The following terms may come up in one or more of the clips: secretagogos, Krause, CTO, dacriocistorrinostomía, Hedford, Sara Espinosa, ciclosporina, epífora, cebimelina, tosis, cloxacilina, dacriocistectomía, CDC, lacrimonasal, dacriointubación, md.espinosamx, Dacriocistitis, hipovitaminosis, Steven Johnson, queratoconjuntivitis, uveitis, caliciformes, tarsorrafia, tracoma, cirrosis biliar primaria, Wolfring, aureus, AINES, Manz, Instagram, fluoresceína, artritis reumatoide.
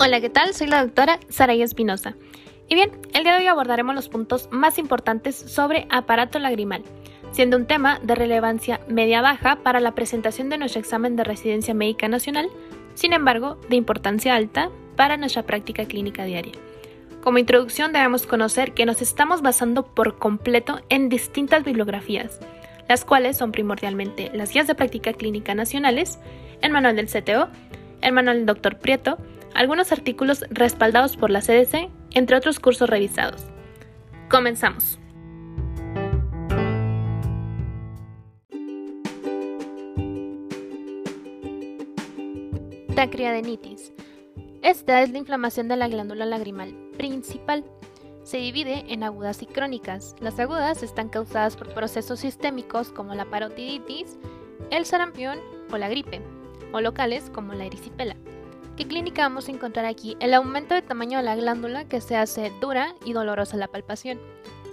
Hola, ¿qué tal? Soy la doctora Sara Espinosa. Y bien, el día de hoy abordaremos los puntos más importantes sobre aparato lagrimal, siendo un tema de relevancia media-baja para la presentación de nuestro examen de residencia médica nacional, sin embargo, de importancia alta para nuestra práctica clínica diaria. Como introducción debemos conocer que nos estamos basando por completo en distintas bibliografías, las cuales son primordialmente las guías de práctica clínica nacionales, el manual del CTO, el manual del Dr. Prieto, algunos artículos respaldados por la CDC, entre otros cursos revisados. ¡Comenzamos! Dacriadenitis. Esta es la inflamación de la glándula lagrimal principal. Se divide en agudas y crónicas. Las agudas están causadas por procesos sistémicos como la parotiditis, el sarampión o la gripe, o locales como la erisipela. ¿Qué clínica vamos a encontrar aquí? El aumento de tamaño de la glándula, que se hace dura y dolorosa la palpación.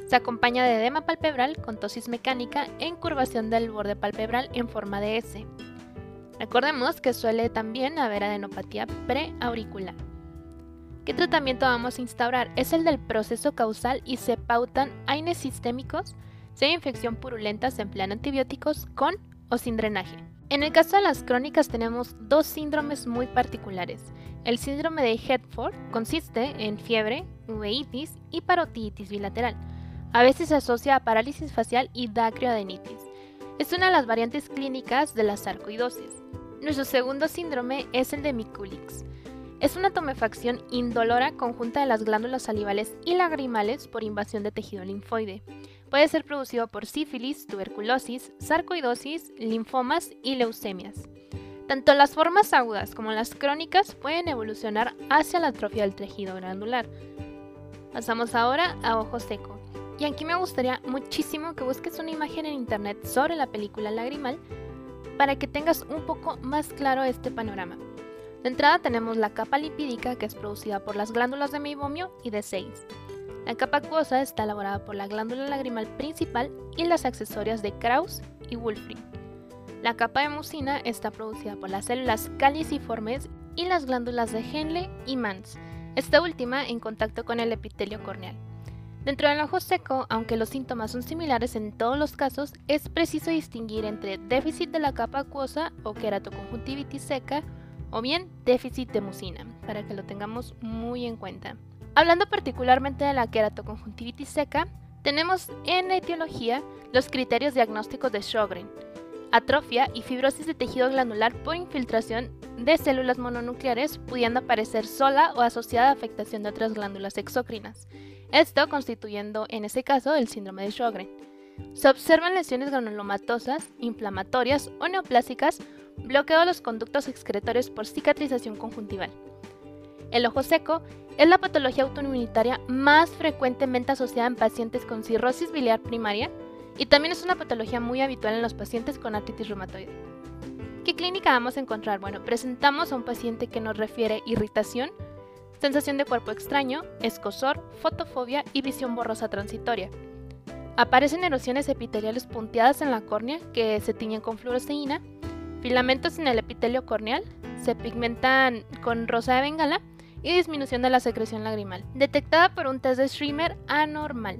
Se acompaña de edema palpebral con tosis mecánica e incurvación del borde palpebral en forma de S. Recordemos que suele también haber adenopatía preauricular. ¿Qué tratamiento vamos a instaurar? Es el del proceso causal y se pautan AINES sistémicos, sea infección purulenta, se emplean antibióticos con o sin drenaje. En el caso de las crónicas tenemos dos síndromes muy particulares. El síndrome de Hedford consiste en fiebre, uveitis y parotiditis bilateral. A veces se asocia a parálisis facial y dacriadenitis. Es una de las variantes clínicas de la sarcoidosis. Nuestro segundo síndrome es el de Mikulicz. Es una tomefacción indolora conjunta de las glándulas salivales y lagrimales por invasión de tejido linfoide. Puede ser producido por sífilis, tuberculosis, sarcoidosis, linfomas y leucemias. Tanto las formas agudas como las crónicas pueden evolucionar hacia la atrofia del tejido granular. Pasamos ahora a ojo seco. Y aquí me gustaría muchísimo que busques una imagen en internet sobre la película lagrimal para que tengas un poco más claro este panorama. De entrada tenemos la capa lipídica, que es producida por las glándulas de meibomio y de Zeis. La capa acuosa está elaborada por la glándula lagrimal principal y las accesorias de Krause y Wolfring. La capa de mucina está producida por las células caliciformes y las glándulas de Henle y Manz, esta última en contacto con el epitelio corneal. Dentro del ojo seco, aunque los síntomas son similares en todos los casos, es preciso distinguir entre déficit de la capa acuosa o queratoconjuntivitis seca, o bien déficit de mucina, para que lo tengamos muy en cuenta. Hablando particularmente de la queratoconjuntivitis seca, tenemos en la etiología los criterios diagnósticos de Sjögren, atrofia y fibrosis de tejido glandular por infiltración de células mononucleares, pudiendo aparecer sola o asociada a afectación de otras glándulas exócrinas, esto constituyendo en ese caso el síndrome de Sjögren. Se observan lesiones granulomatosas, inflamatorias o neoplásicas, bloqueo de los conductos excretorios por cicatrización conjuntival. El ojo seco es la patología autoinmunitaria más frecuentemente asociada en pacientes con cirrosis biliar primaria y también es una patología muy habitual en los pacientes con artritis reumatoide. ¿Qué clínica vamos a encontrar? Bueno, presentamos a un paciente que nos refiere irritación, sensación de cuerpo extraño, escozor, fotofobia y visión borrosa transitoria. Aparecen erosiones epiteliales punteadas en la córnea que se tiñen con fluoresceína, filamentos en el epitelio corneal, se pigmentan con rosa de Bengala y disminución de la secreción lagrimal, detectada por un test de Schirmer anormal.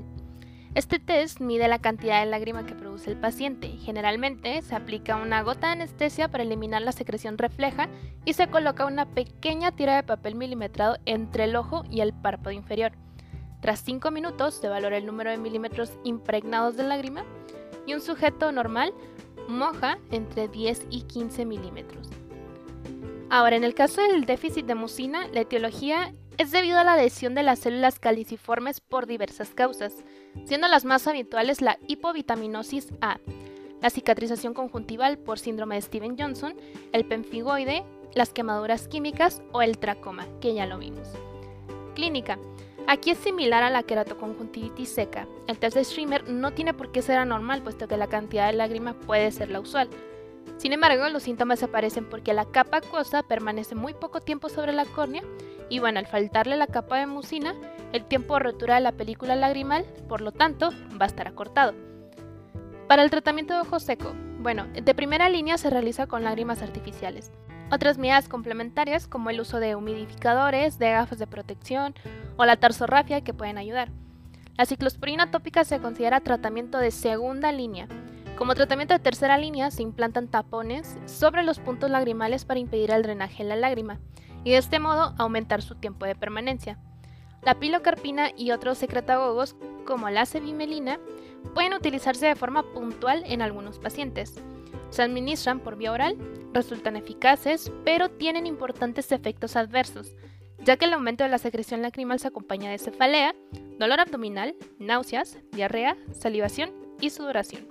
Este test mide la cantidad de lágrima que produce el paciente. Generalmente se aplica una gota de anestesia para eliminar la secreción refleja y se coloca una pequeña tira de papel milimetrado entre el ojo y el párpado inferior. Tras 5 minutos se valora el número de milímetros impregnados de lágrima y un sujeto normal moja entre 10 y 15 milímetros. Ahora, en el caso del déficit de mucina, la etiología es debido a la adhesión de las células caliciformes por diversas causas, siendo las más habituales la hipovitaminosis A, la cicatrización conjuntival por síndrome de Steven Johnson, el penfigoide, las quemaduras químicas o el tracoma, que ya lo vimos. Clínica. Aquí es similar a la queratoconjuntivitis seca. El test de Schirmer no tiene por qué ser anormal, puesto que la cantidad de lágrima puede ser la usual. Sin embargo, los síntomas aparecen porque la capa acuosa permanece muy poco tiempo sobre la córnea y, bueno, al faltarle la capa de mucina, el tiempo de rotura de la película lagrimal, por lo tanto, va a estar acortado. Para el tratamiento de ojo seco, bueno, de primera línea se realiza con lágrimas artificiales. Otras medidas complementarias como el uso de humidificadores, de gafas de protección o la tarsorrafia que pueden ayudar. La ciclosporina tópica se considera tratamiento de segunda línea. Como tratamiento de tercera línea se implantan tapones sobre los puntos lagrimales para impedir el drenaje de la lágrima y de este modo aumentar su tiempo de permanencia. La pilocarpina y otros secretagogos como la cebimelina pueden utilizarse de forma puntual en algunos pacientes. Se administran por vía oral, resultan eficaces, pero tienen importantes efectos adversos, ya que el aumento de la secreción lacrimal se acompaña de cefalea, dolor abdominal, náuseas, diarrea, salivación y sudoración.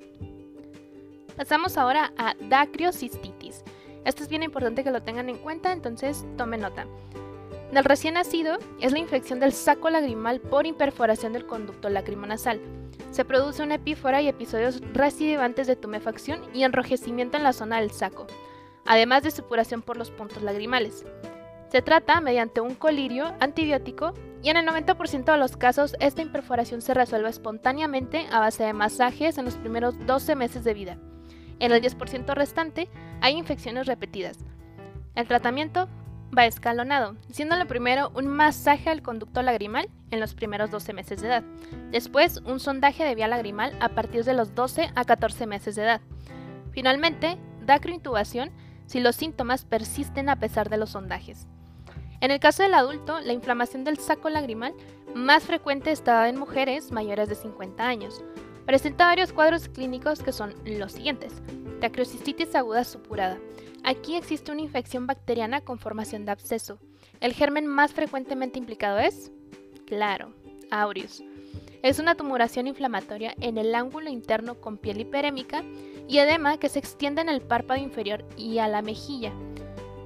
Pasamos ahora a dacriocistitis. Esto es bien importante que lo tengan en cuenta, entonces tomen nota. En el recién nacido es la infección del saco lagrimal por imperforación del conducto lacrimonasal. Se produce una epífora y episodios recidivantes de tomefacción y enrojecimiento en la zona del saco, además de supuración por los puntos lagrimales. Se trata mediante un colirio antibiótico y en el 90% de los casos esta imperforación se resuelve espontáneamente a base de masajes en los primeros 12 meses de vida. En el 10% restante hay infecciones repetidas. El tratamiento va escalonado, siendo lo primero un masaje al conducto lagrimal en los primeros 12 meses de edad, después un sondaje de vía lagrimal a partir de los 12 a 14 meses de edad. Finalmente, dacriointubación si los síntomas persisten a pesar de los sondajes. En el caso del adulto, la inflamación del saco lagrimal más frecuente está en mujeres mayores de 50 años. Presenta varios cuadros clínicos que son los siguientes: dacriocistitis aguda supurada. Aquí existe una infección bacteriana con formación de absceso. El germen más frecuentemente implicado es, claro, aureus. Es una tumuración inflamatoria en el ángulo interno con piel hiperémica y edema que se extiende en el párpado inferior y a la mejilla.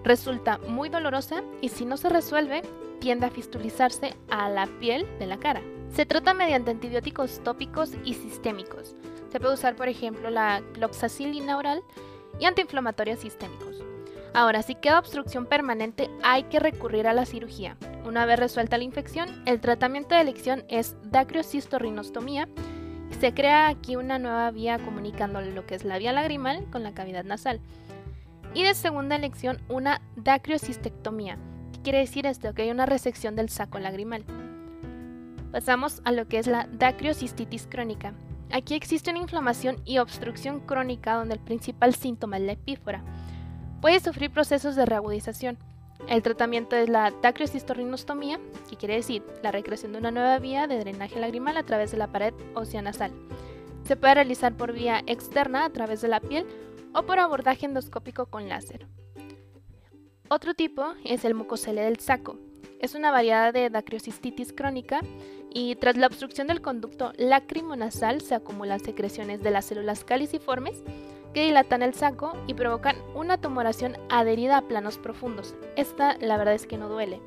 Resulta muy dolorosa y si no se resuelve, tiende a fistulizarse a la piel de la cara. Se trata mediante antibióticos tópicos y sistémicos. Se puede usar, por ejemplo, la cloxacilina oral y antiinflamatorios sistémicos. Ahora, si queda obstrucción permanente, hay que recurrir a la cirugía. Una vez resuelta la infección, el tratamiento de elección es dacriocistorrinostomía. Se crea aquí una nueva vía comunicando lo que es la vía lagrimal con la cavidad nasal. Y de segunda elección, una dacriocistectomía. ¿Qué quiere decir esto? Que hay una resección del saco lagrimal. Pasamos a lo que es la dacriocistitis crónica. Aquí existe una inflamación y obstrucción crónica donde el principal síntoma es la epífora. Puede sufrir procesos de reagudización. El tratamiento es la dacriocistorrinostomía, que quiere decir la recreación de una nueva vía de drenaje lagrimal a través de la pared ósea nasal. Se puede realizar por vía externa a través de la piel o por abordaje endoscópico con láser. Otro tipo es el mucocele del saco. Es una variedad de dacriocistitis crónica y tras la obstrucción del conducto lacrimonasal se acumulan secreciones de las células caliciformes que dilatan el saco y provocan una tumoración adherida a planos profundos. Esta la verdad es que no duele.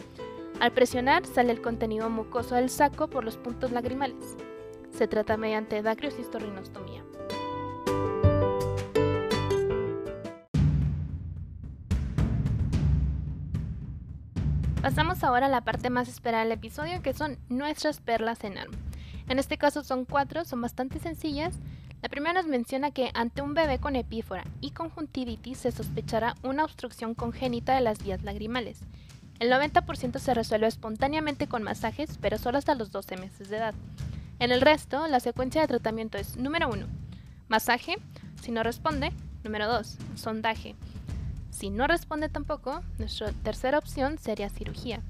Al presionar sale el contenido mucoso del saco por los puntos lagrimales. Se trata mediante dacriocistorrinostomía. Pasamos ahora a la parte más esperada del episodio, que son nuestras perlas en arm. En este caso son 4, son bastante sencillas. La primera nos menciona que ante un bebé con epífora y conjuntivitis se sospechará una obstrucción congénita de las vías lagrimales. El 90% se resuelve espontáneamente con masajes, pero solo hasta los 12 meses de edad. En el resto, la secuencia de tratamiento es número 1, masaje, si no responde, número 2, sondaje. Si no responde tampoco, nuestra tercera opción sería cirugía.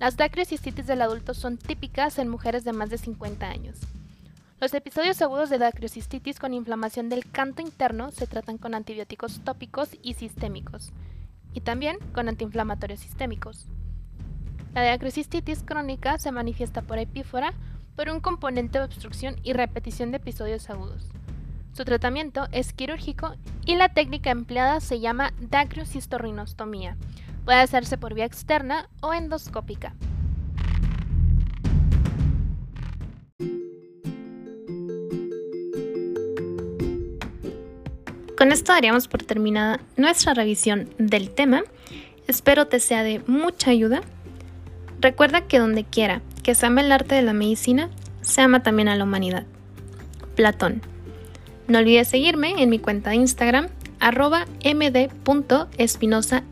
Las dacriocistitis del adulto son típicas en mujeres de más de 50 años. Los episodios agudos de dacriocistitis con inflamación del canto interno se tratan con antibióticos tópicos y sistémicos, y también con antiinflamatorios sistémicos. La dacriocistitis crónica se manifiesta por epífora, por un componente de obstrucción y repetición de episodios agudos. Su tratamiento es quirúrgico y la técnica empleada se llama dacriocistorrinostomía. Puede hacerse por vía externa o endoscópica. Con esto daríamos por terminada nuestra revisión del tema. Espero te sea de mucha ayuda. Recuerda que donde quiera que se ama el arte de la medicina, se ama también a la humanidad. Platón. No olvides seguirme en mi cuenta de Instagram @md.espinosamx,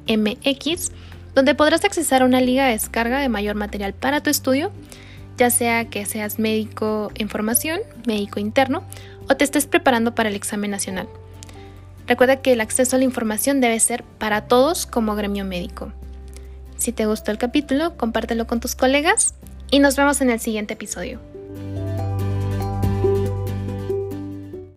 donde podrás accesar a una liga de descarga de mayor material para tu estudio, ya sea que seas médico en formación, médico interno o te estés preparando para el examen nacional. Recuerda que el acceso a la información debe ser para todos como gremio médico. Si te gustó el capítulo, compártelo con tus colegas y nos vemos en el siguiente episodio.